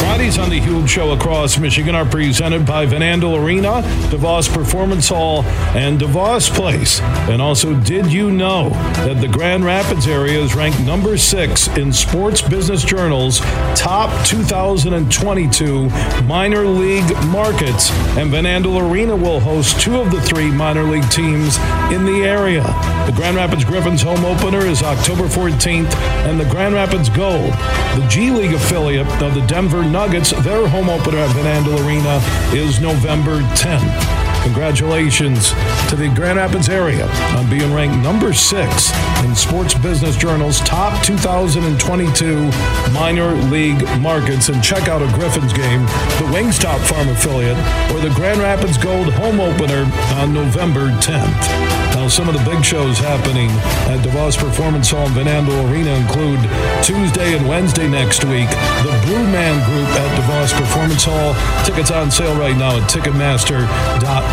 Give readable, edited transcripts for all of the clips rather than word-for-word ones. Fridays on the Huge Show across Michigan are presented by Van Andel Arena, DeVos Performance Hall, and DeVos Place. And also, did you know that the Grand Rapids area is ranked number 6 in Sports Business Journal's top 2022 minor league markets? And Van Andel Arena will host 2 of the 3 minor league teams in the area. The Grand Rapids Griffins home opener is October 14th, and the Grand Rapids Gold, the G League affiliate of the Denver Nuggets, their home opener at Van Andel Arena is November 10th. Congratulations to the Grand Rapids area on being ranked number 6 in Sports Business Journal's top 2022 minor league markets. And check out a Griffins game, the Wingstop Farm affiliate, or the Grand Rapids Gold home opener on November 10th. Now, some of the big shows happening at DeVos Performance Hall and Van Andel Arena include Tuesday and Wednesday next week, the Blue Man Group at DeVos Performance Hall. Tickets on sale right now at Ticketmaster.com.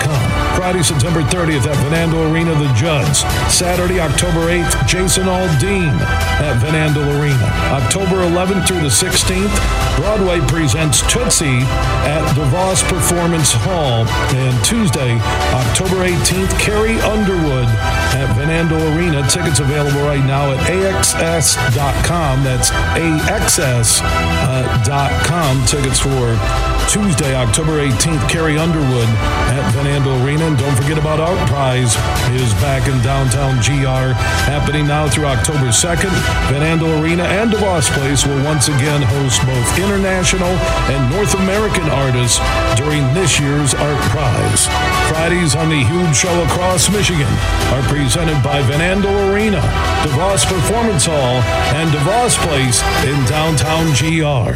Friday, September 30th at Van Andel Arena, the Judds. Saturday, October 8th, Jason Aldean at Van Andel Arena. October 11th through the 16th, Broadway presents Tootsie at DeVos Performance Hall. And Tuesday, October 18th, Carrie Underwood at Van Andel Arena. Tickets available right now at AXS.com. That's AXS.com. Tickets for Tuesday, October 18th, Carrie Underwood at Van Andel Arena. And don't forget about Art Prize is back in downtown GR, happening now through October 2nd. Van Andel Arena and DeVos Place will once again host both international and North American artists during this year's Art Prize. Fridays on the Huge Show across Michigan are presented by Van Andel Arena, DeVos Performance Hall, and DeVos Place in downtown GR.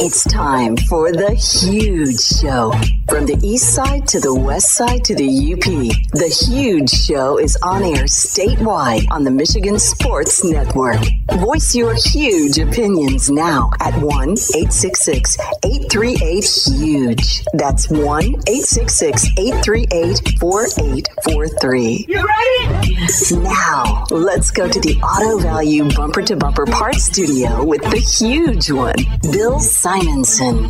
It's time for The Huge Show. From the east side to the west side to the UP, The Huge Show is on air statewide on the Michigan Sports Network. Voice your huge opinions now at 1-866-838-HUGE. That's 1-866-838-4843. 4843. You ready? Now, let's go to the Auto Value Bumper to Bumper Parts Studio with the huge one, Bill Simonson.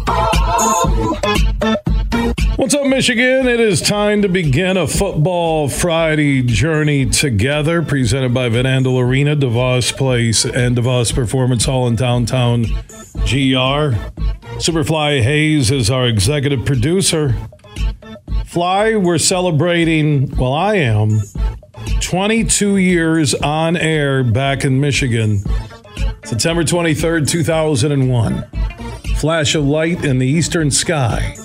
What's up, Michigan? It is time to begin a Football Friday journey together, presented by Van Andel Arena, DeVos Place, and DeVos Performance Hall in downtown GR. Superfly Hayes is our executive producer. Fly, we're celebrating, well, I am, 22 years on air back in Michigan, September 23rd, 2001. Flash of light in the eastern sky.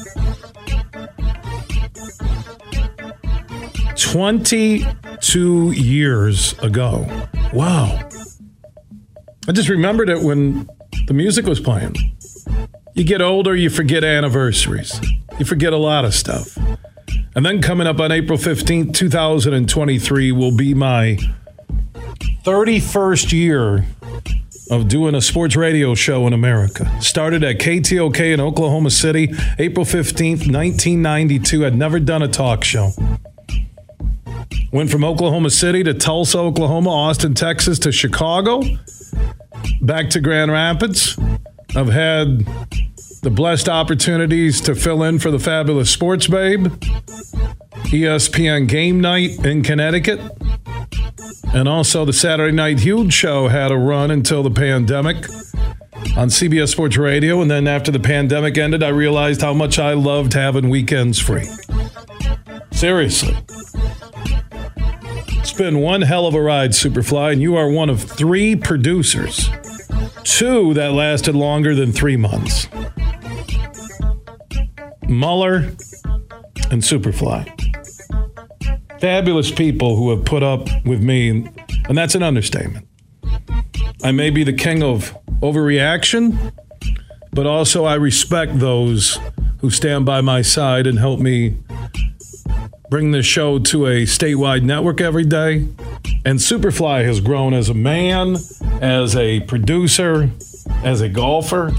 22 years ago. Wow. I just remembered it when the music was playing. You get older, you forget anniversaries. You forget a lot of stuff. And then coming up on April 15th, 2023 will be my 31st year of doing a sports radio show in America. Started at KTOK in Oklahoma City, April 15th, 1992. I'd never done a talk show. Went from Oklahoma City to Tulsa, Oklahoma, Austin, Texas, to Chicago, back to Grand Rapids. I've had the blessed opportunities to fill in for the fabulous Sports Babe, ESPN Game Night in Connecticut, and also the Saturday Night Huge Show had a run until the pandemic on CBS Sports Radio. And then after the pandemic ended, I realized how much I loved having weekends free. Seriously. It's been one hell of a ride, Superfly, and you are one of 3 producers, 2 that lasted longer than 3 months. Muller and Superfly. Fabulous people who have put up with me, and that's an understatement. I may be the king of overreaction, but also I respect those who stand by my side and help me bring this show to a statewide network every day. And Superfly has grown as a man, as a producer, as a golfer,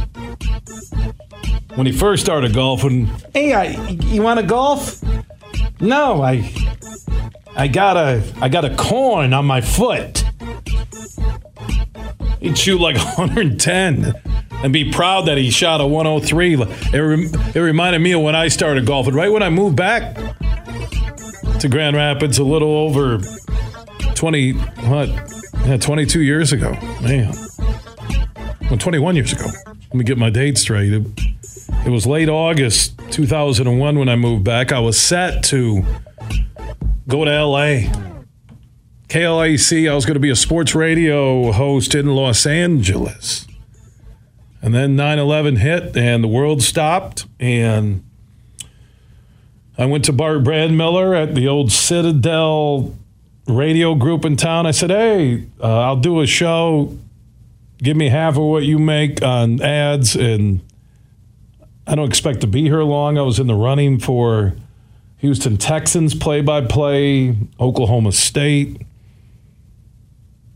when he first started golfing, hey, you want to golf? No, I got a corn on my foot. He'd shoot like 110 and be proud that he shot a 103. It reminded me of when I started golfing. Right when I moved back to Grand Rapids a little over 22 years ago. Man. Well, 21 years ago. Let me get my date straight. It was late August 2001 when I moved back. I was set to go to L.A. KLAC. I was going to be a sports radio host in Los Angeles. And then 9/11 hit and the world stopped. And I went to Bart Brandmiller at the old Citadel radio group in town. I said, hey, I'll do a show. Give me half of what you make on ads. And I don't expect to be here long. I was in the running for Houston Texans play-by-play, Oklahoma State.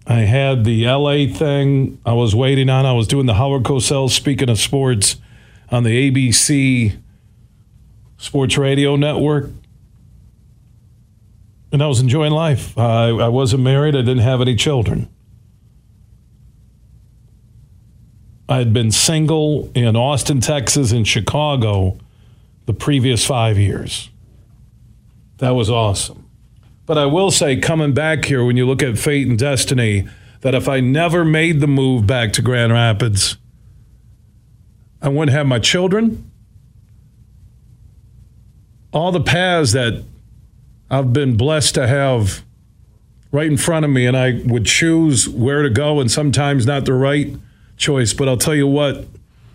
I had the L.A. thing I was waiting on. I was doing the Howard Cosell Speaking of Sports on the ABC Sports Radio Network. And I was enjoying life. I wasn't married. I didn't have any children. I had been single in Austin, Texas, and Chicago the previous 5 years. That was awesome. But I will say, coming back here, when you look at fate and destiny, that if I never made the move back to Grand Rapids, I wouldn't have my children. All the paths that I've been blessed to have right in front of me, and I would choose where to go, and sometimes not the right choice, but I'll tell you what,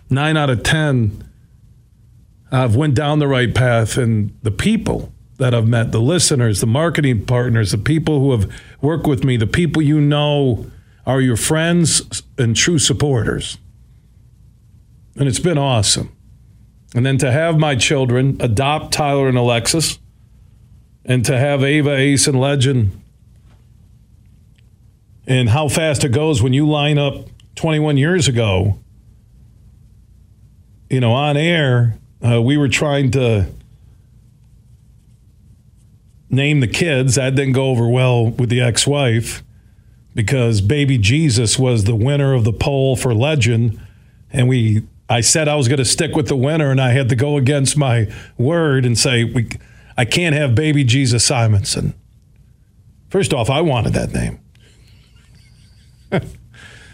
9 out of 10, I've went down the right path, and the people that I've met, the listeners, the marketing partners, the people who have worked with me, the people you know are your friends and true supporters. And it's been awesome. And then to have my children adopt Tyler and Alexis, and to have Ava, Ace, and Legend, and how fast it goes when you line up 21 years ago, you know, on air, we were trying to name the kids. That didn't go over well with the ex-wife because Baby Jesus was the winner of the poll for Legend. And I said I was going to stick with the winner, and I had to go against my word and say, I can't have Baby Jesus Simonson. First off, I wanted that name.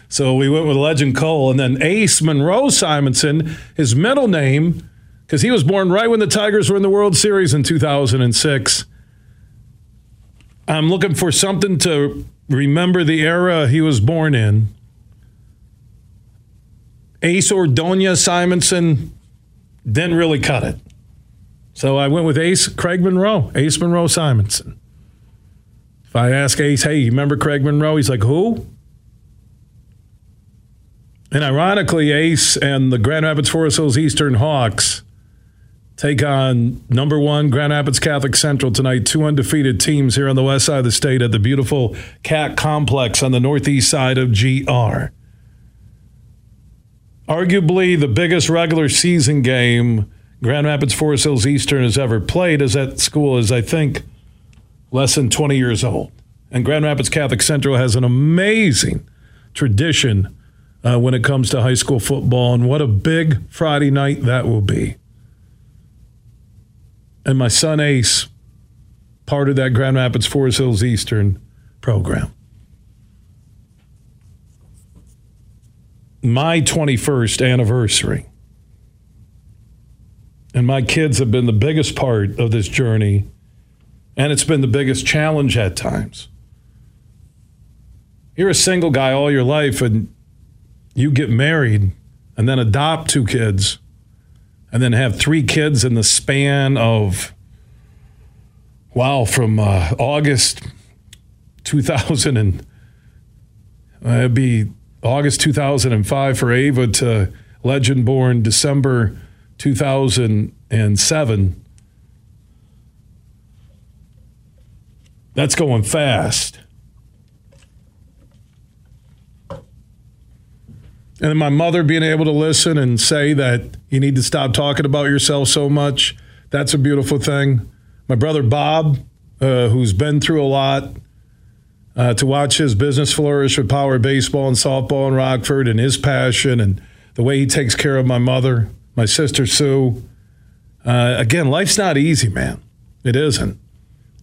So we went with Legend Cole, and then Ace Monroe Simonson, his middle name, because he was born right when the Tigers were in the World Series in 2006. I'm looking for something to remember the era he was born in. Ace Ordonia Simonson didn't really cut it. So I went with Ace Monroe Simonson. If I ask Ace, hey, you remember Craig Monroe? He's like, who? And ironically, Ace and the Grand Rapids Forest Hills Eastern Hawks take on #1 Grand Rapids Catholic Central tonight. Two undefeated teams here on the west side of the state at the beautiful Cat Complex on the northeast side of GR. Arguably the biggest regular season game Grand Rapids Forest Hills Eastern has ever played, as that school is, I think, less than 20 years old. And Grand Rapids Catholic Central has an amazing tradition when it comes to high school football, and what a big Friday night that will be. And my son Ace, part of that Grand Rapids Forest Hills Eastern program. My 21st anniversary. And my kids have been the biggest part of this journey, and it's been the biggest challenge at times. You're a single guy all your life, and you get married and then adopt two kids and then have three kids in the span of, from August 2000 and it'd be August 2005 for Ava to Legend born December 2007. That's going fast. And then my mother being able to listen and say that you need to stop talking about yourself so much. That's a beautiful thing. My brother Bob, who's been through a lot, to watch his business flourish with Power Baseball and softball in Rockford and his passion and the way he takes care of my mother, my sister Sue. Again, life's not easy, man. It isn't.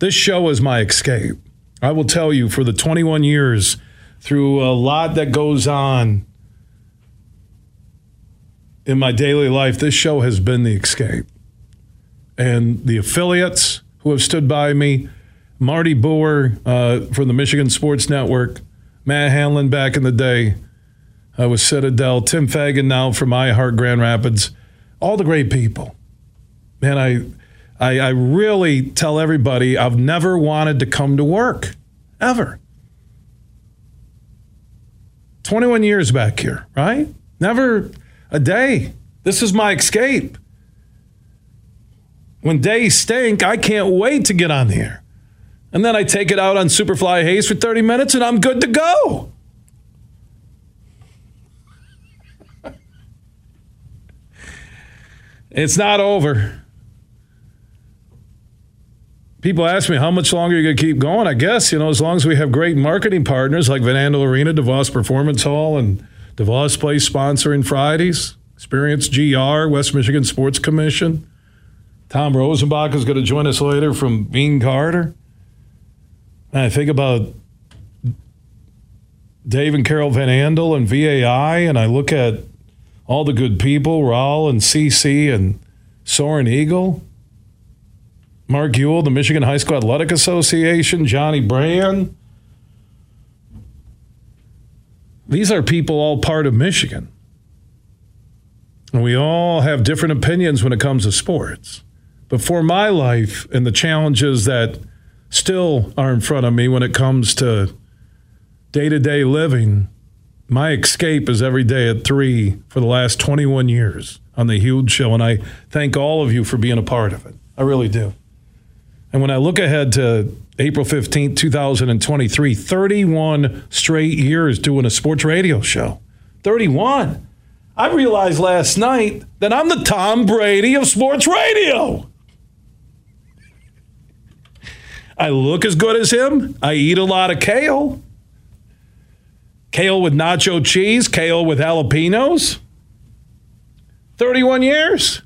This show is my escape. I will tell you, for the 21 years, through a lot that goes on in my daily life, this show has been the escape. And the affiliates who have stood by me, Marty Boer from the Michigan Sports Network, Matt Hanlon back in the day with Citadel, Tim Fagan now from iHeart Grand Rapids, all the great people. Man, I really tell everybody I've never wanted to come to work, ever. 21 years back here, right? Never a day. This is my escape. When days stink, I can't wait to get on the air. And then I take it out on Superfly Hayes for 30 minutes, and I'm good to go. It's not over. People ask me, how much longer are you going to keep going? I guess, you know, as long as we have great marketing partners like Van Andel Arena, DeVos Performance Hall, and DeVos Place sponsoring Fridays, Experience GR, West Michigan Sports Commission. Tom Rosenbach is going to join us later from Bean Carter. And I think about Dave and Carol Van Andel and VAI, and I look at all the good people, Raul and CC and Soren Eagle, Mark Ewell, the Michigan High School Athletic Association, Johnny Brand. These are people all part of Michigan. And we all have different opinions when it comes to sports. But for my life and the challenges that still are in front of me when it comes to day-to-day living, my escape is every day at 3 for the last 21 years on The Huge Show, and I thank all of you for being a part of it. I really do. And when I look ahead to April 15th, 2023, 31 straight years doing a sports radio show. 31. I realized last night that I'm the Tom Brady of sports radio. I look as good as him. I eat a lot of kale. Kale with nacho cheese, kale with jalapenos. 31 years.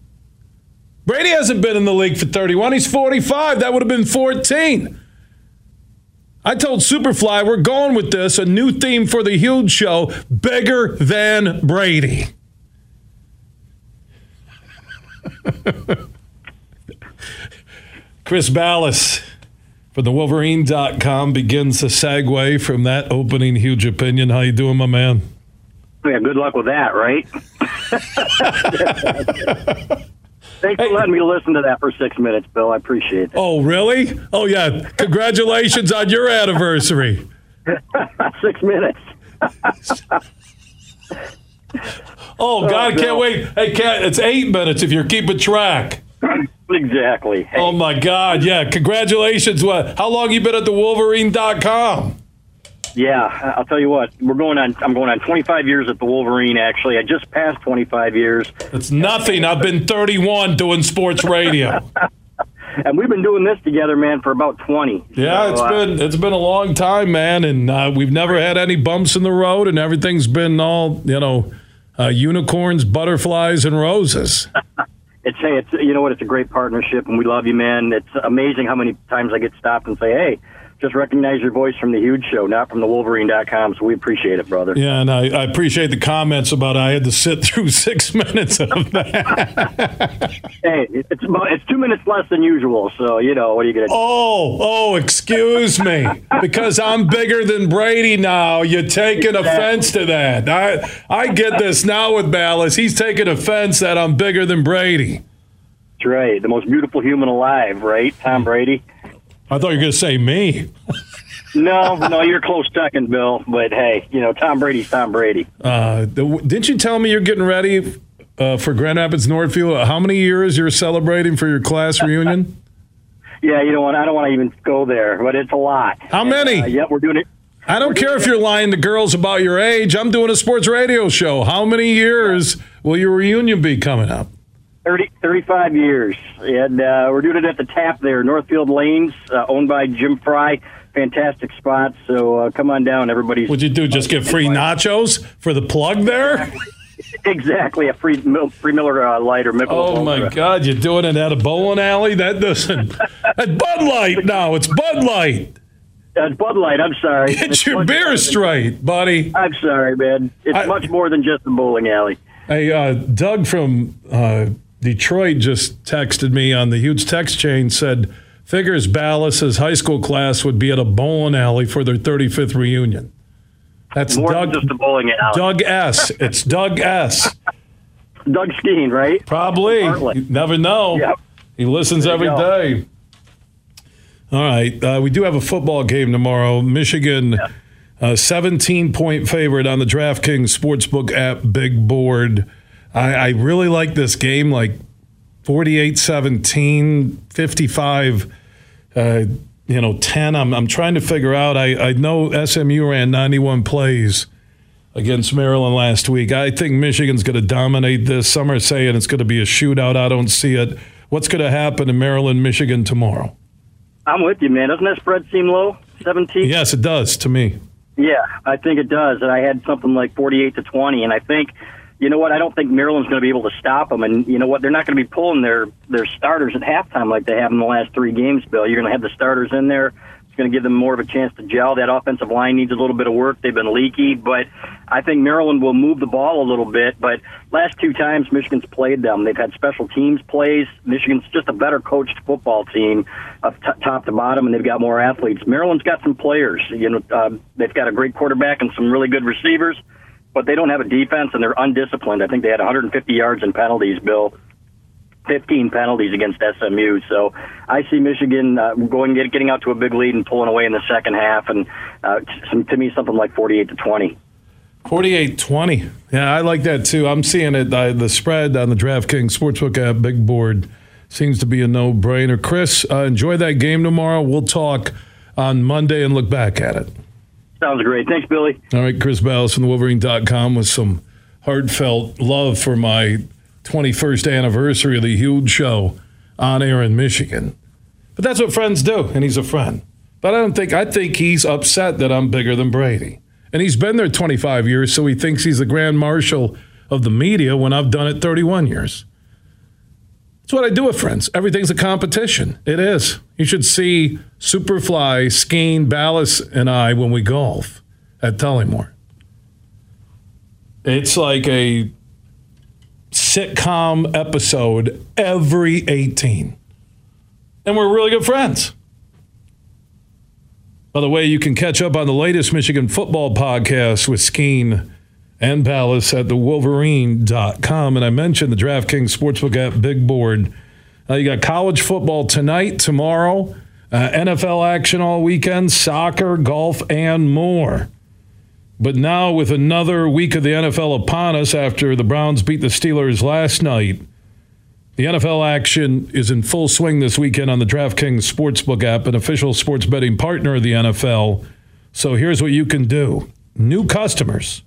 Brady hasn't been in the league for 31. He's 45. That would have been 14. I told Superfly we're going with this, a new theme for The Huge Show, bigger than Brady. Chris Ballas from the Wolverine.com begins the segue from that opening huge opinion. How you doing, my man? Yeah, good luck with that, right? Thanks for letting me listen to that for 6 minutes, Bill. I appreciate it. Oh, really? Oh, yeah. Congratulations on your anniversary. 6 minutes. Oh, God, Bill. Can't wait. Hey, Kat, it's 8 minutes if you're keeping track. Exactly. Hey. Oh, my God. Yeah, congratulations. How long you been at the Wolverine.com? Yeah, I'll tell you what. I'm going on 25 years at the Wolverine, actually. I just passed 25 years. That's nothing. I've been 31 doing sports radio. And we've been doing this together, man, for about 20. Yeah, so, it's been a long time, man, and we've never had any bumps in the road, and everything's been all, you know, unicorns, butterflies, and roses. Hey, you know what? It's a great partnership, and we love you, man. It's amazing how many times I get stopped and say, hey, just recognize your voice from The Huge Show, not from the Wolverine.com, so we appreciate it, brother. Yeah, and I appreciate the comments about I had to sit through 6 minutes of that. Hey, it's 2 minutes less than usual, so, you know, what are you going to do? Oh, excuse me. Because I'm bigger than Brady now, you're taking offense to that. I get this now with Ballas. He's taking offense that I'm bigger than Brady. That's right. The most beautiful human alive, right, Tom Brady? I thought you were going to say me. No, you're close second, Bill. But, hey, you know, Tom Brady's Tom Brady. Didn't you tell me you're getting ready for Grand Rapids Northfield? How many years you're celebrating for your class reunion? Yeah, you know what? I don't want to even go there, but it's a lot. How many? Yeah, we're doing it. I don't care if you're lying to girls about your age. I'm doing a sports radio show. How many years will your reunion be coming up? 35 years. And we're doing it at the Tap there, Northfield Lanes, owned by Jim Fry. Fantastic spot. So come on down, everybody. Would you do just get free nachos for the plug there? Exactly, a free Miller Light or Michelob Ultra. Oh, my God, you're doing it at a bowling alley? That doesn't. At Bud Light now. It's Bud Light. Bud Light, I'm sorry. Get your beer straight, buddy. I'm sorry, man. It's much more than just a bowling alley. Hey, Doug from Detroit just texted me on the huge text chain, said, figures Ballas' high school class would be at a bowling alley for their 35th reunion. That's more Doug, than just a bowling alley. Doug S. It's Doug S. Doug Skeen, right? Probably. You never know. Yep. He listens every day. All right. We do have a football game tomorrow. Michigan, 17-point favorite on the DraftKings Sportsbook app, Big Board. I really like this game, like 48-17, 55, 10. I'm trying to figure out. I know SMU ran 91 plays against Maryland last week. I think Michigan's going to dominate this. Some are saying it's going to be a shootout. I don't see it. What's going to happen in Maryland, Michigan tomorrow? I'm with you, man. Doesn't that spread seem low? 17? Yes, it does to me. Yeah, I think it does. And I had something like 48-20, and I think, you know what, I don't think Maryland's going to be able to stop them. And you know what, they're not going to be pulling their starters at halftime like they have in the last three games, Bill. You're going to have the starters in there. It's going to give them more of a chance to gel. That offensive line needs a little bit of work. They've been leaky, but I think Maryland will move the ball a little bit. But last two times Michigan's played them, they've had special teams plays. Michigan's just a better coached football team, top to bottom, and they've got more athletes. Maryland's got some players. You know, they've got a great quarterback and some really good receivers. But they don't have a defense, and they're undisciplined. I think they had 150 yards in penalties, Bill, 15 penalties against SMU. So I see Michigan getting out to a big lead and pulling away in the second half, and to me, something like 48-20. 48-20. Yeah, I like that, too. I'm seeing it. The spread on the DraftKings Sportsbook app, Big Board, seems to be a no-brainer. Chris, enjoy that game tomorrow. We'll talk on Monday and look back at it. Sounds great. Thanks, Billy. All right, Chris Ballas from the Wolverine.com with some heartfelt love for my 21st anniversary of the huge show on air in Michigan. But that's what friends do, and he's a friend. But I think he's upset that I'm bigger than Brady. And he's been there 25 years, so he thinks he's the grand marshal of the media when I've done it 31 years. That's what I do with friends. Everything's a competition. It is. You should see Superfly, Skeen, Ballas, and I when we golf at Tullymore. It's like a sitcom episode every 18. And we're really good friends. By the way, you can catch up on the latest Michigan football podcast with Skeen and Ballas at thewolverine.com. And I mentioned the DraftKings Sportsbook app, Big Board. You got college football tonight, tomorrow, NFL action all weekend, soccer, golf, and more. But now with another week of the NFL upon us after the Browns beat the Steelers last night, the NFL action is in full swing this weekend on the DraftKings Sportsbook app, an official sports betting partner of the NFL. So here's what you can do. New customers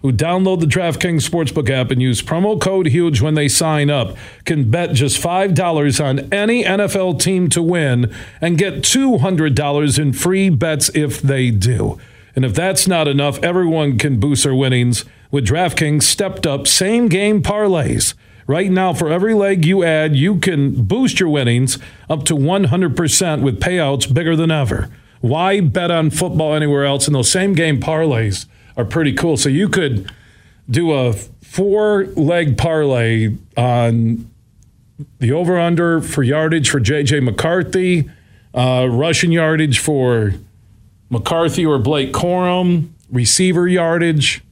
who download the DraftKings Sportsbook app and use promo code HUGE when they sign up can bet just $5 on any NFL team to win and get $200 in free bets if they do. And if that's not enough, everyone can boost their winnings with DraftKings stepped-up same-game parlays. Right now, for every leg you add, you can boost your winnings up to 100% with payouts bigger than ever. Why bet on football anywhere else? And those same-game parlays are pretty cool. So you could do a 4-leg parlay on the over-under for yardage for J.J. McCarthy, rushing yardage for McCarthy or Blake Corum, receiver yardage,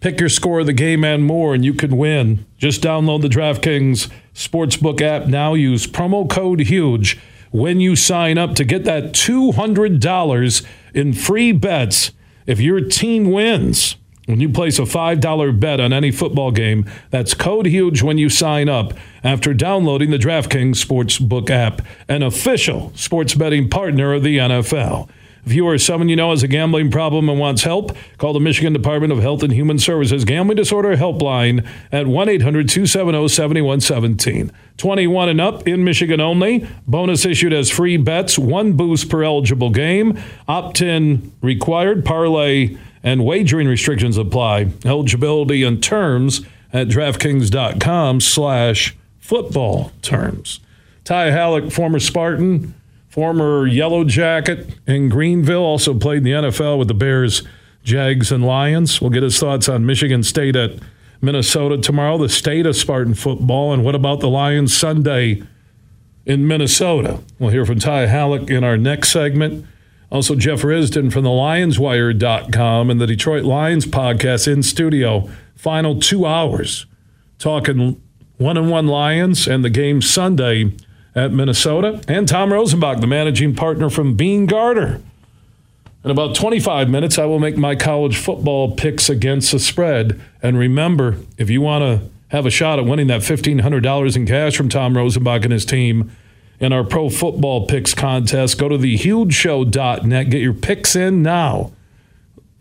pick your score of the game and more, and you could win. Just download the DraftKings Sportsbook app now. Use promo code HUGE when you sign up to get that $200 in free bets if your team wins. When you place a $5 bet on any football game, that's code HUGE when you sign up after downloading the DraftKings Sportsbook app, an official sports betting partner of the NFL. If you or someone you know has a gambling problem and wants help, call the Michigan Department of Health and Human Services Gambling Disorder Helpline at 1-800-270-7117. 21 and up in Michigan only. Bonus issued as free bets, one boost per eligible game. Opt-in required. Parlay and wagering restrictions apply. Eligibility and terms at DraftKings.com/football terms. Ty Halleck, former Spartan, former Yellow Jacket in Greenville, also played in the NFL with the Bears, Jags, and Lions. We'll get his thoughts on Michigan State at Minnesota tomorrow, the state of Spartan football, and what about the Lions Sunday in Minnesota? We'll hear from Ty Halleck in our next segment. Also, Jeff Risden from the LionsWire.com and the Detroit Lions podcast in studio. Final 2 hours talking one-on-one Lions and the game Sunday at Minnesota. And Tom Rosenbach, the managing partner from Bean Carter. In about 25 minutes, I will make my college football picks against the spread. And remember, if you want to have a shot at winning that $1,500 in cash from Tom Rosenbach and his team in our pro football picks contest, go to thehugeshow.net. Get your picks in now.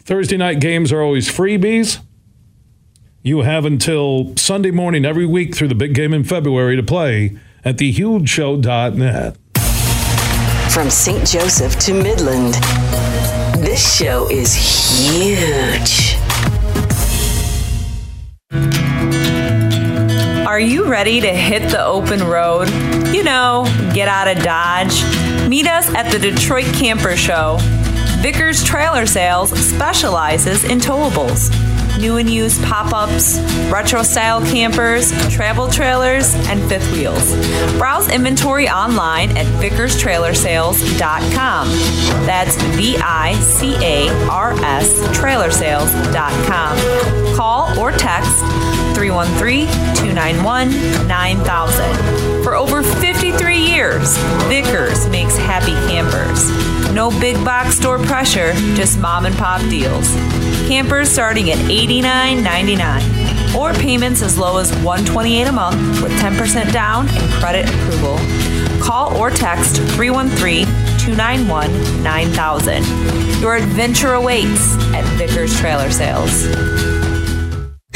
Thursday night games are always freebies. You have until Sunday morning every week through the big game in February to play at thehugeshow.net. From St. Joseph to Midland, this show is huge. Are you ready to hit the open road? You know, get out of Dodge. Meet us at the Detroit Camper Show. Vickers Trailer Sales specializes in towables. New and used pop-ups, retro-style campers, travel trailers, and fifth wheels. Browse inventory online at vickarstrailersales.com. That's V-I-C-A-R-S trailersales.com. Call or text 313-291-9000. For over 53 years, Vickers makes happy campers. No big box store pressure, just mom and pop deals. Campers starting at $89.99 or payments as low as $128 a month with 10% down and credit approval. Call or text 313-291-9000. Your adventure awaits at Vickers Trailer Sales.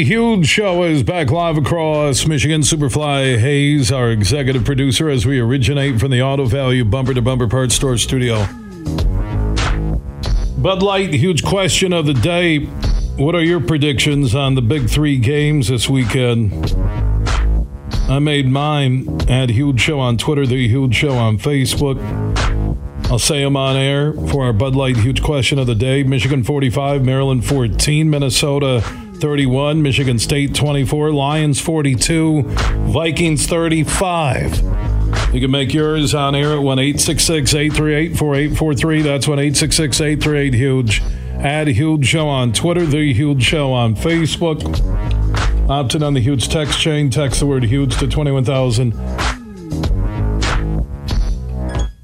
The Huge Show is back live across Michigan. Superfly Hayes, our executive producer, as we originate from the Auto Value bumper-to-bumper parts store studio. Bud Light, huge question of the day. What are your predictions on the big three games this weekend? I made mine at Huge Show on Twitter, The Huge Show on Facebook. I'll say them on air for our Bud Light huge question of the day. Michigan 45, Maryland 14, Minnesota 31, Michigan State 24, Lions 42, Vikings 35. You can make yours on air at 1-866-838-4843. That's 1-866-838-HUGE. Add Huge Show on Twitter, The Huge Show on Facebook. Opt in on the Huge text chain. Text the word HUGE to 21,000.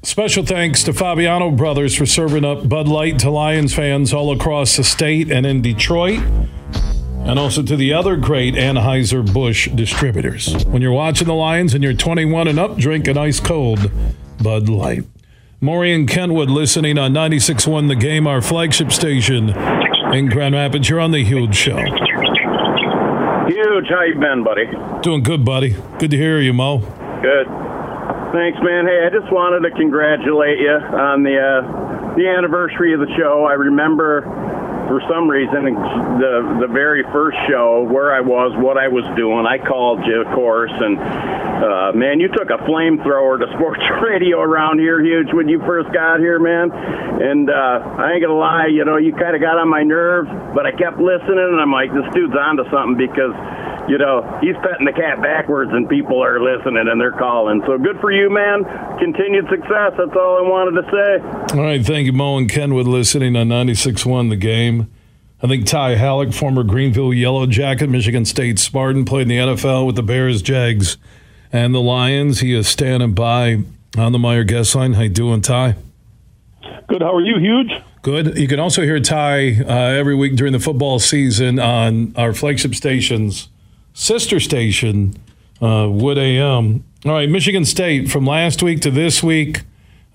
Special thanks to Fabiano Brothers for serving up Bud Light to Lions fans all across the state and in Detroit, and also to the other great Anheuser-Busch distributors. When you're watching the Lions and you're 21 and up, drink an ice-cold Bud Light. Maury and Kenwood listening on 96.1 The Game, our flagship station in Grand Rapids. You're on The Huge Show. Huge, how you been, buddy? Doing good, buddy. Good to hear you, Mo. Good. Thanks, man. Hey, I just wanted to congratulate you on the anniversary of the show. I remember, for some reason, the very first show, where I was, what I was doing. I called you, of course, and, man, you took a flamethrower to sports radio around here, Huge, when you first got here, man. And I ain't going to lie, you know, you kind of got on my nerves, but I kept listening, and I'm like, this dude's onto something, because you know, he's petting the cat backwards and people are listening and they're calling. So good for you, man. Continued success. That's all I wanted to say. All right. Thank you, Mo and Kenwood, listening on 96.1 The Game. I think Ty Halleck, former Greenville Yellow Jacket, Michigan State Spartan, played in the NFL with the Bears, Jags, and the Lions. He is standing by on the Meyer guest line. How you doing, Ty? Good. How are you, Huge? Good. You can also hear Ty every week during the football season on our flagship stations. Sister station, Wood AM. All right, Michigan State from last week to this week.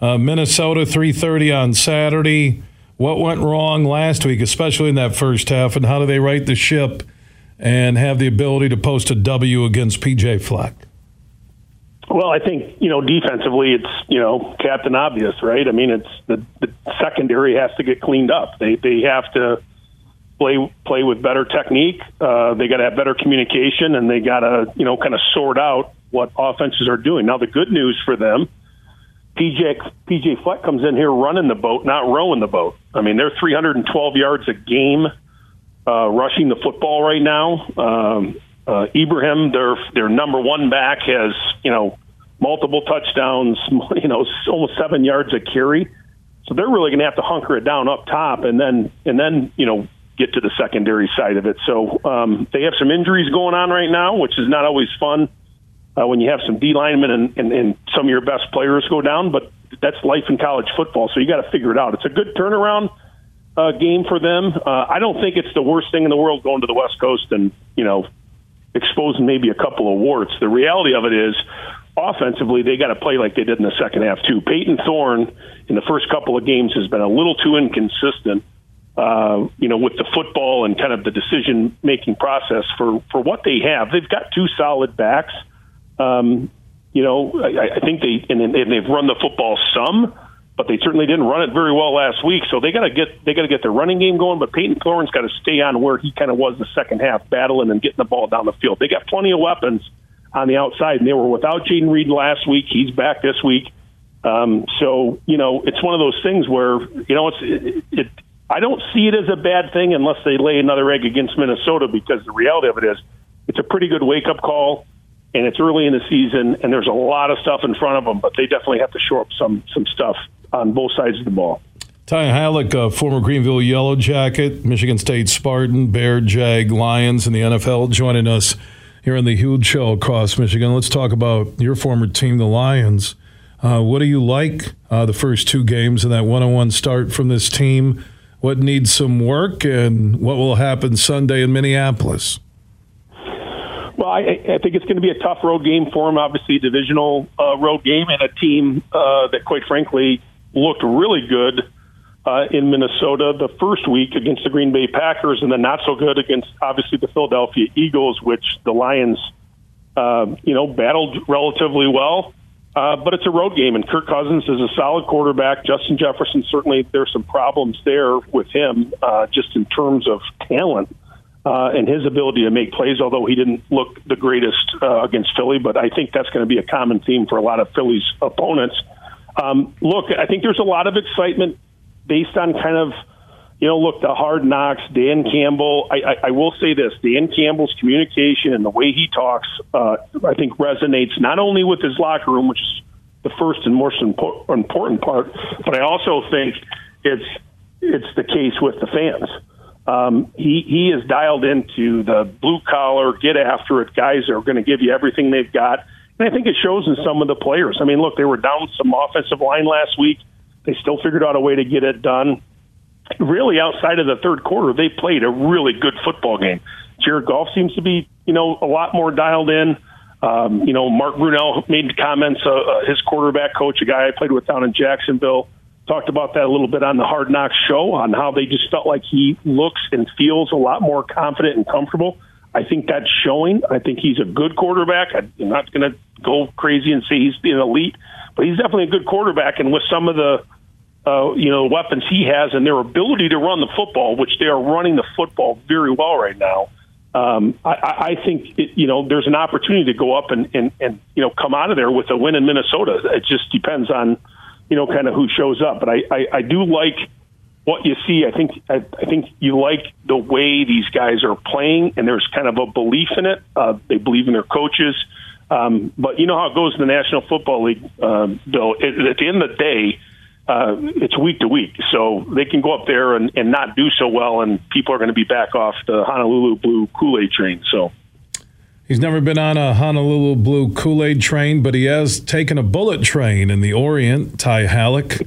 Minnesota 3:30 on Saturday. What went wrong last week, especially in that first half, and how do they right the ship and have the ability to post a W against P.J. Fleck? Well, I think, you know, defensively it's, you know, captain obvious, right? I mean, it's the secondary has to get cleaned up. They have to play with better technique. They got to have better communication, and they got to, you know, kind of sort out what offenses are doing. Now, the good news for them, P.J. Fleck comes in here running the boat, not rowing the boat. I mean, they're 312 yards a game rushing the football right now. Ibrahim, their number one back, has, you know, multiple touchdowns, you know, almost 7 yards a carry. So they're really going to have to hunker it down up top, and then you know, get to the secondary side of it. So they have some injuries going on right now, which is not always fun when you have some D linemen and some of your best players go down, but that's life in college football, so you got to figure it out. It's a good turnaround game for them. I don't think it's the worst thing in the world going to the West Coast and, you know, exposing maybe a couple of warts. The reality of it is, offensively, they got to play like they did in the second half, too. Peyton Thorne, in the first couple of games, has been a little too inconsistent, you know, with the football and kind of the decision-making process for what they have. They've got two solid backs. You know, I think they've run the football some, but they certainly didn't run it very well last week. So they got to get their running game going. But Peyton Thorne's got to stay on where he kind of was the second half, battling and getting the ball down the field. They got plenty of weapons on the outside, and they were without Jaden Reed last week. He's back this week. So you know, it's one of those things where, you know, it's I don't see it as a bad thing unless they lay another egg against Minnesota, because the reality of it is it's a pretty good wake-up call, and it's early in the season, and there's a lot of stuff in front of them, but they definitely have to shore up some stuff on both sides of the ball. Ty Halleck, former Greenville Yellow Jacket, Michigan State Spartan, Bear, Jag, Lions, and the NFL, joining us here on the Huge Show across Michigan. Let's talk about your former team, the Lions. What do you like the first two games and that one-on-one start from this team? What needs some work, and what will happen Sunday in Minneapolis? Well, I think it's going to be a tough road game for them, obviously a divisional road game, and a team that, quite frankly, looked really good in Minnesota the first week against the Green Bay Packers, and then not so good against, obviously, the Philadelphia Eagles, which the Lions, battled relatively well. But it's a road game, and Kirk Cousins is a solid quarterback. Justin Jefferson, certainly there's some problems there with him just in terms of talent and his ability to make plays, although he didn't look the greatest against Philly. But I think that's going to be a common theme for a lot of Philly's opponents. Look, I think there's a lot of excitement based on kind of, the Hard Knocks, Dan Campbell. I will say this, Dan Campbell's communication and the way he talks, I think resonates not only with his locker room, which is the first and most important part, but I also think it's the case with the fans. He is dialed into the blue-collar, get-after-it guys that are going to give you everything they've got. And I think it shows in some of the players. I mean, look, they were down some offensive line last week. They still figured out a way to get it done. Really, outside of the third quarter, they played a really good football game. Jared Goff seems to be, a lot more dialed in. Mark Brunell made comments, his quarterback coach, a guy I played with down in Jacksonville, talked about that a little bit on the Hard Knocks show, on how they just felt like he looks and feels a lot more confident and comfortable. I think that's showing. I think he's a good quarterback. I'm not going to go crazy and say he's an elite, but he's definitely a good quarterback. And with some of the weapons he has and their ability to run the football, which they are running the football very well right now, I think there's an opportunity to go up and come out of there with a win in Minnesota. It just depends on kind of who shows up. But I do like what you see. I think you like the way these guys are playing, and there's kind of a belief in it. They believe in their coaches. But you know how it goes in the National Football League, Bill. At the end of the day, it's week to week, so they can go up there and not do so well, and people are going to be back off the Honolulu Blue Kool-Aid train. So he's never been on a Honolulu Blue Kool-Aid train, but he has taken a bullet train in the Orient. Ty Halleck,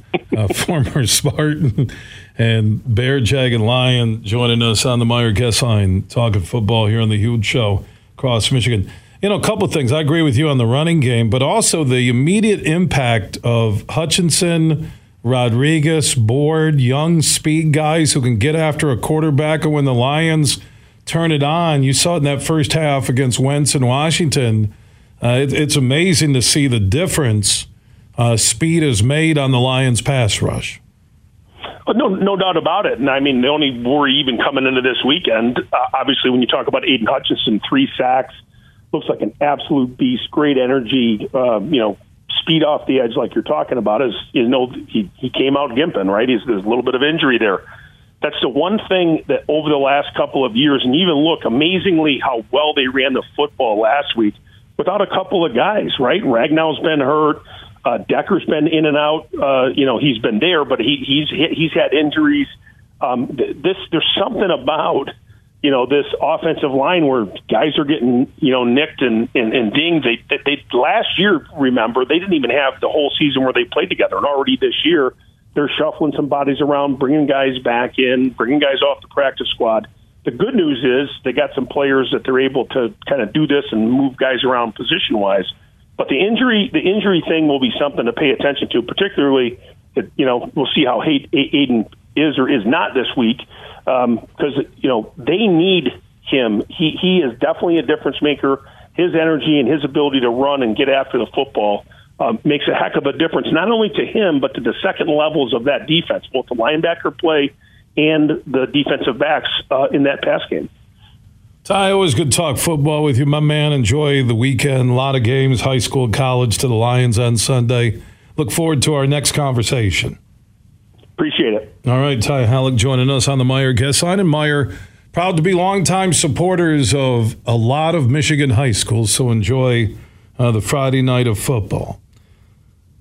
former Spartan, and Bear, Jag, and Lion joining us on the Meyer Guest Line, talking football here on the Huge Show across Michigan. A couple of things. I agree with you on the running game, but also the immediate impact of Hutchinson, Rodriguez, Board, young speed guys who can get after a quarterback. And when the Lions turn it on, you saw it in that first half against Wentz and Washington. It's amazing to see the difference speed is made on the Lions' pass rush. No doubt about it. And, I mean, the only worry even coming into this weekend, obviously when you talk about Aiden Hutchinson, 3 sacks, looks like an absolute beast, great energy, speed off the edge like you're talking about. He came out gimping, right? There's a little bit of injury there. That's the one thing that over the last couple of years, and even look, amazingly how well they ran the football last week without a couple of guys, right? Ragnow's been hurt. Decker's been in and out. He's been there, but he's had injuries. There's something about this offensive line where guys are getting, nicked and dinged. They last year, remember, they didn't even have the whole season where they played together. And already this year, they're shuffling some bodies around, bringing guys back in, bringing guys off the practice squad. The good news is they got some players that they're able to kind of do this and move guys around position-wise. But the injury thing will be something to pay attention to, particularly, we'll see how Aiden is or is not this week. Because they need him. He is definitely a difference maker. His energy and his ability to run and get after the football makes a heck of a difference, not only to him but to the second levels of that defense, both the linebacker play and the defensive backs in that pass game. Ty, always good to talk football with you, my man. Enjoy the weekend. A lot of games, high school, college, to the Lions on Sunday. Look forward to our next conversation. Appreciate it. All right, Ty Halleck joining us on the Meyer Guest Line. And Meyer, proud to be longtime supporters of a lot of Michigan high schools, so enjoy the Friday night of football.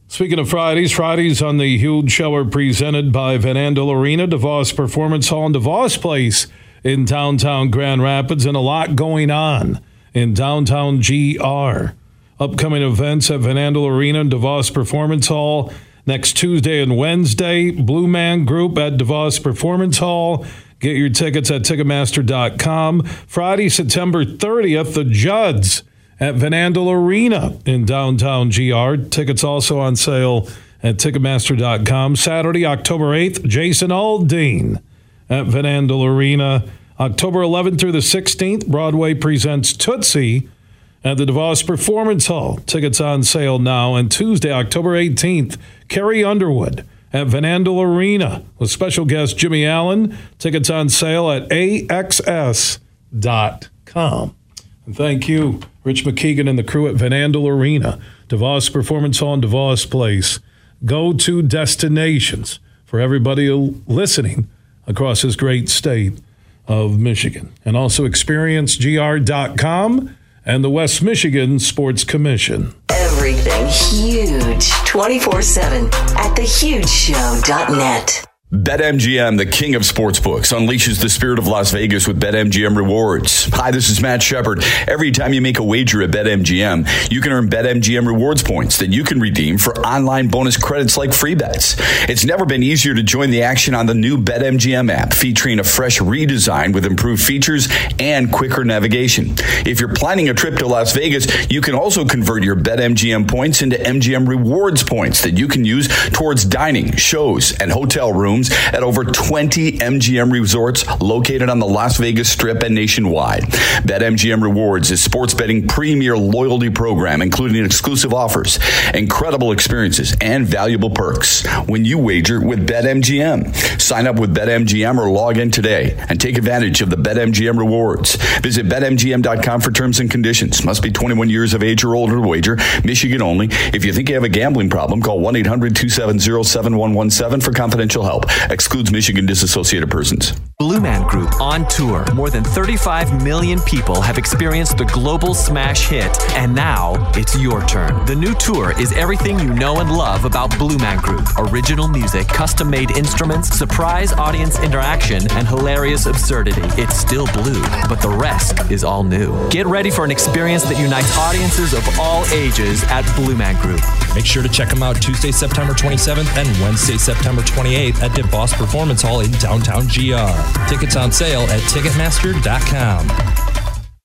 Speaking of Fridays on the Huge Show are presented by Van Andel Arena, DeVos Performance Hall, and DeVos Place in downtown Grand Rapids, and a lot going on in downtown GR. Upcoming events at Van Andel Arena and DeVos Performance Hall. Next Tuesday and Wednesday, Blue Man Group at DeVos Performance Hall. Get your tickets at Ticketmaster.com. Friday, September 30th, the Judds at Van Andel Arena in downtown GR. Tickets also on sale at Ticketmaster.com. Saturday, October 8th, Jason Aldean at Van Andel Arena. October 11th through the 16th, Broadway presents Tootsie at the DeVos Performance Hall. Tickets on sale now. And Tuesday, October 18th, Carrie Underwood at Van Andel Arena with special guest Jimmy Allen. Tickets on sale at AXS.com. And thank you, Rich McKeegan and the crew at Van Andel Arena, DeVos Performance Hall, and DeVos Place. Go-to destinations for everybody listening across this great state of Michigan. And also experiencegr.com and the West Michigan Sports Commission. Everything huge, 24/7 at thehugeshow.net. BetMGM, the king of sportsbooks, unleashes the spirit of Las Vegas with BetMGM Rewards. Hi, this is Matt Shepard. Every time you make a wager at BetMGM, you can earn BetMGM Rewards points that you can redeem for online bonus credits like free bets. It's never been easier to join the action on the new BetMGM app, featuring a fresh redesign with improved features and quicker navigation. If you're planning a trip to Las Vegas, you can also convert your BetMGM points into MGM Rewards points that you can use towards dining, shows, and hotel rooms at over 20 MGM resorts located on the Las Vegas Strip and nationwide. BetMGM Rewards is sports betting premier loyalty program, including exclusive offers, incredible experiences, and valuable perks when you wager with BetMGM. Sign up with BetMGM or log in today and take advantage of the BetMGM Rewards. Visit BetMGM.com for terms and conditions. Must be 21 years of age or older to wager. Michigan only. If you think you have a gambling problem, call 1-800-270-7117 for confidential help. Excludes Michigan disassociated persons. Blue Man Group on tour. More than 35 million people have experienced the global smash hit, and now it's your turn. The new tour is everything you know and love about Blue Man Group. Original music, custom-made instruments, surprise audience interaction, and hilarious absurdity. It's still blue, but the rest is all new. Get ready for an experience that unites audiences of all ages at Blue Man Group. Make sure to check them out Tuesday, September 27th and Wednesday, September 28th at DeVos Performance Hall in downtown GR. Tickets on sale at Ticketmaster.com.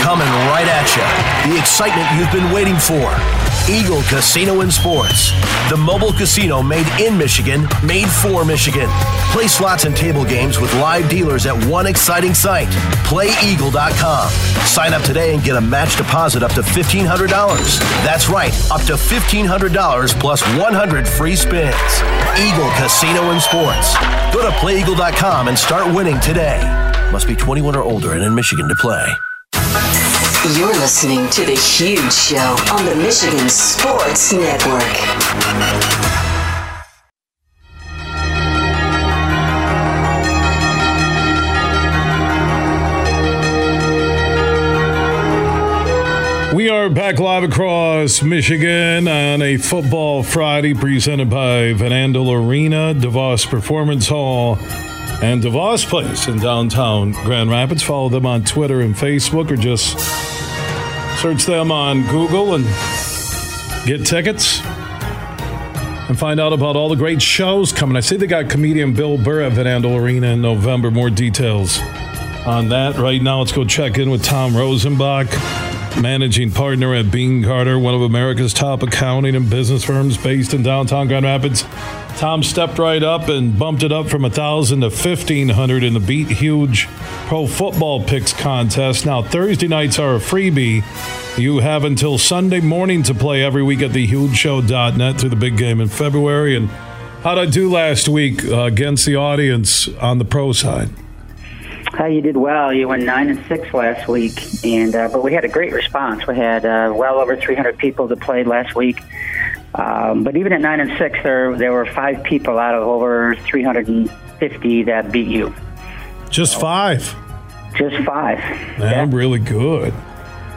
Coming right at you, the excitement you've been waiting for. Eagle Casino and Sports, the mobile casino made in Michigan, made for Michigan. Play slots and table games with live dealers at one exciting site, playeagle.com. Sign up today and get a match deposit up to $1,500. That's right, up to $1,500 plus 100 free spins. Eagle Casino and Sports. Go to playeagle.com and start winning today. Must be 21 or older and in Michigan to play. You're listening to The Huge Show on the Michigan Sports Network. We are back live across Michigan on a Football Friday presented by Van Andel Arena, DeVos Performance Hall, and DeVos Place in downtown Grand Rapids. Follow them on Twitter and Facebook, or just search them on Google and get tickets and find out about all the great shows coming. I see they got comedian Bill Burr at Van Andel Arena in November. More details on that. Right now, let's go check in with Tom Rosenbach, managing partner at Bean Carter, one of America's top accounting and business firms based in downtown Grand Rapids. Tom stepped right up and bumped it up from 1,000 to 1,500 in the Beat Huge Pro Football Picks contest. Now, Thursday nights are a freebie. You have until Sunday morning to play every week at thehugeshow.net through the big game in February. And how'd I do last week against the audience on the pro side? You did well. You went 9-6 last week, and but we had a great response. We had well over 300 people that played last week. But even at 9-6, there were 5 people out of over 350 that beat you. Just 5. Just 5. Man, yeah. Really good.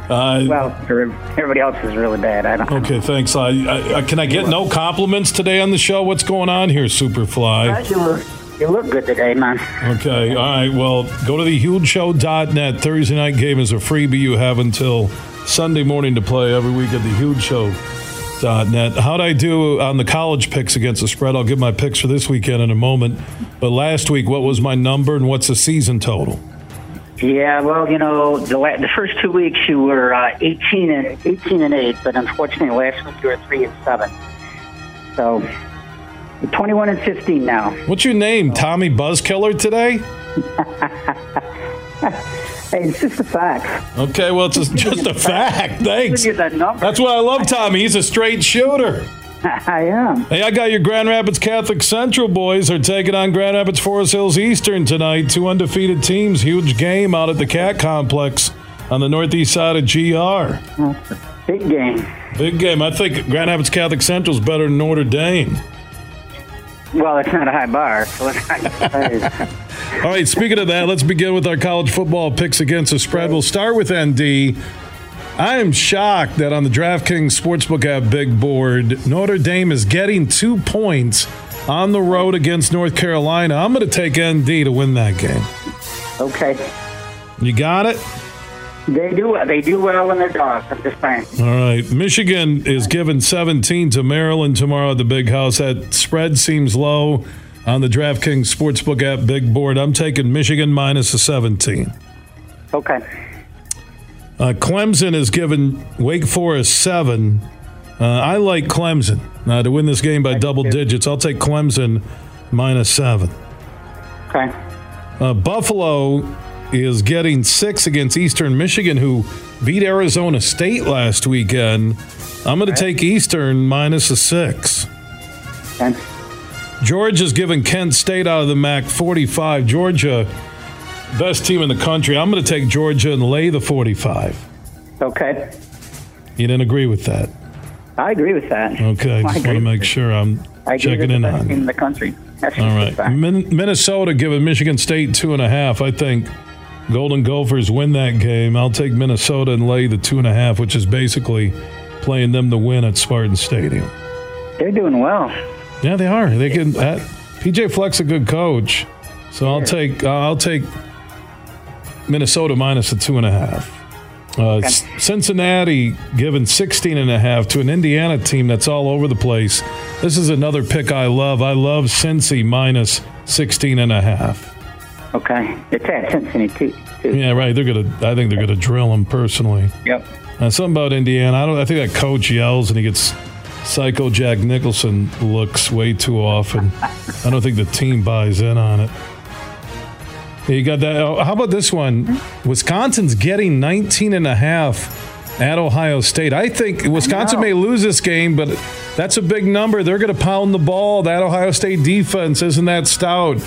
Well, everybody else is really bad. I don't. Okay, thanks. Can I get no compliments today on the show? What's going on here, Superfly? You look good today, man. Okay, all right. Well, go to thehugeshow.net. Thursday night game is a freebie you have until Sunday morning to play every week at thehugeshow.net. How'd I do on the college picks against the spread? I'll give my picks for this weekend in a moment. But last week, what was my number and what's the season total? Yeah, well, you know, the first 2 weeks you were 18 and 8, but unfortunately last week you were 3 and 7. So 21 and 15 now. What's your name, Tommy Buzzkiller today? Hey, it's just a fact. Okay, well, it's just a fact. Thanks. That's what I love, Tommy. He's a straight shooter. I am. Hey, I got your Grand Rapids Catholic Central boys are taking on Grand Rapids Forest Hills Eastern tonight. Two undefeated teams. Huge game out at the Cat Complex on the northeast side of GR. Big game. Big game. I think Grand Rapids Catholic Central's better than Notre Dame. Well, it's not a high bar. So all right, speaking of that, let's begin with our college football picks against the spread. We'll start with ND. I am shocked that on the DraftKings Sportsbook app big board, Notre Dame is getting 2 points on the road against North Carolina. I'm going to take ND to win that game. Okay. You got it? They do well in their dogs. I'm just saying. All right. Michigan is giving 17 to Maryland tomorrow at the Big House. That spread seems low on the DraftKings Sportsbook app big board. I'm taking Michigan minus the 17. Okay. Clemson has given Wake Forest 7. I like Clemson to win this game by double digits. I'll take Clemson minus 7. Okay. Buffalo is getting 6 against Eastern Michigan, who beat Arizona State last weekend. I'm going to take Eastern minus a 6. Okay. Georgia has given Kent State out of the MAC 45. Georgia, best team in the country. I'm going to take Georgia and lay the 45. Okay. You didn't agree with that? I agree with that. Okay, I just want to make sure I'm checking in on it. I agree with the best team in the country. That's all right. Minnesota giving Michigan State 2.5. I think Golden Gophers win that game. I'll take Minnesota and lay the 2.5, which is basically playing them to win at Spartan Stadium. They're doing well. Yeah, they are. They can. PJ Fleck's a good coach, so I'll take Minnesota minus the 2.5. Cincinnati given 16.5 to an Indiana team that's all over the place. This is another pick I love. I love Cincy minus 16.5. Okay. It's at Cincinnati too. Yeah, right. I think they're gonna drill them personally. Yep. Something about Indiana. I think that coach yells and he gets psycho Jack Nicholson looks way too often. I don't think the team buys in on it. You got that. How about this one? Wisconsin's getting 19.5 at Ohio State. I think Wisconsin may lose this game, but that's a big number. They're going to pound the ball. That Ohio State defense isn't that stout.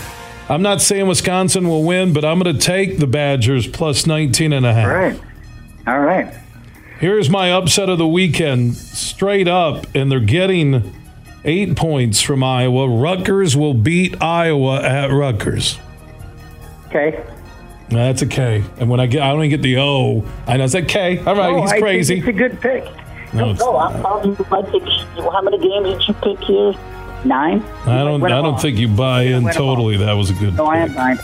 I'm not saying Wisconsin will win, but I'm going to take the Badgers plus 19.5. All right. Here's my upset of the weekend. Straight up, and they're getting 8 points from Iowa. Rutgers will beat Iowa at Rutgers. Okay. No, that's a K. And when I don't even get the O. I know it's a K. All right, he's crazy. It's a good pick. No, I'm probably my pick. How many games did you pick here? 9. I don't think you buy in totally. That was a good pick. No, I am buying.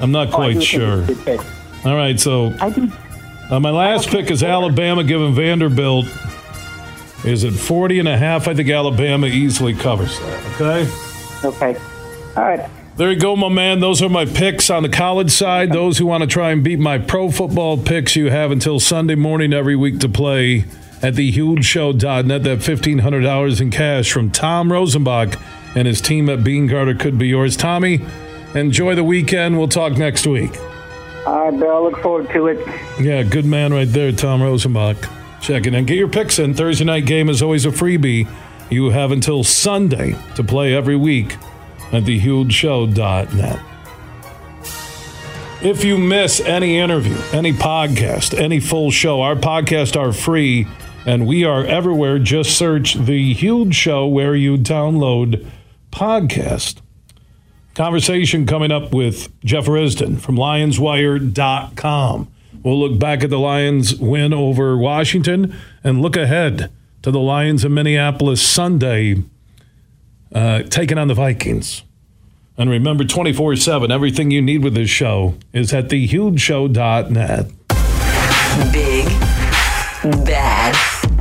I'm not quite sure. All right, so my last pick is Alabama giving Vanderbilt. Is it 40.5? I think Alabama easily covers that. Okay. All right. There you go, my man. Those are my picks on the college side. Those who want to try and beat my pro football picks, you have until Sunday morning every week to play at thehugeshow.net. That $1,500 in cash from Tom Rosenbach and his team at Bean Carter could be yours. Tommy, enjoy the weekend. We'll talk next week. All right, Bill. Look forward to it. Yeah, good man right there, Tom Rosenbach. Checking in. Get your picks in. Thursday night game is always a freebie. You have until Sunday to play every week at thehugeshow.net. If you miss any interview, any podcast, any full show, our podcasts are free and we are everywhere. Just search The Huge Show where you download podcasts. Conversation coming up with Jeff Risden from LionsWire.com. We'll look back at the Lions' win over Washington and look ahead to the Lions in Minneapolis Sunday, taking on the Vikings. And remember, 24/7, everything you need with this show is at thehugeshow.net. Big, bad,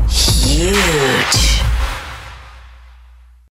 huge.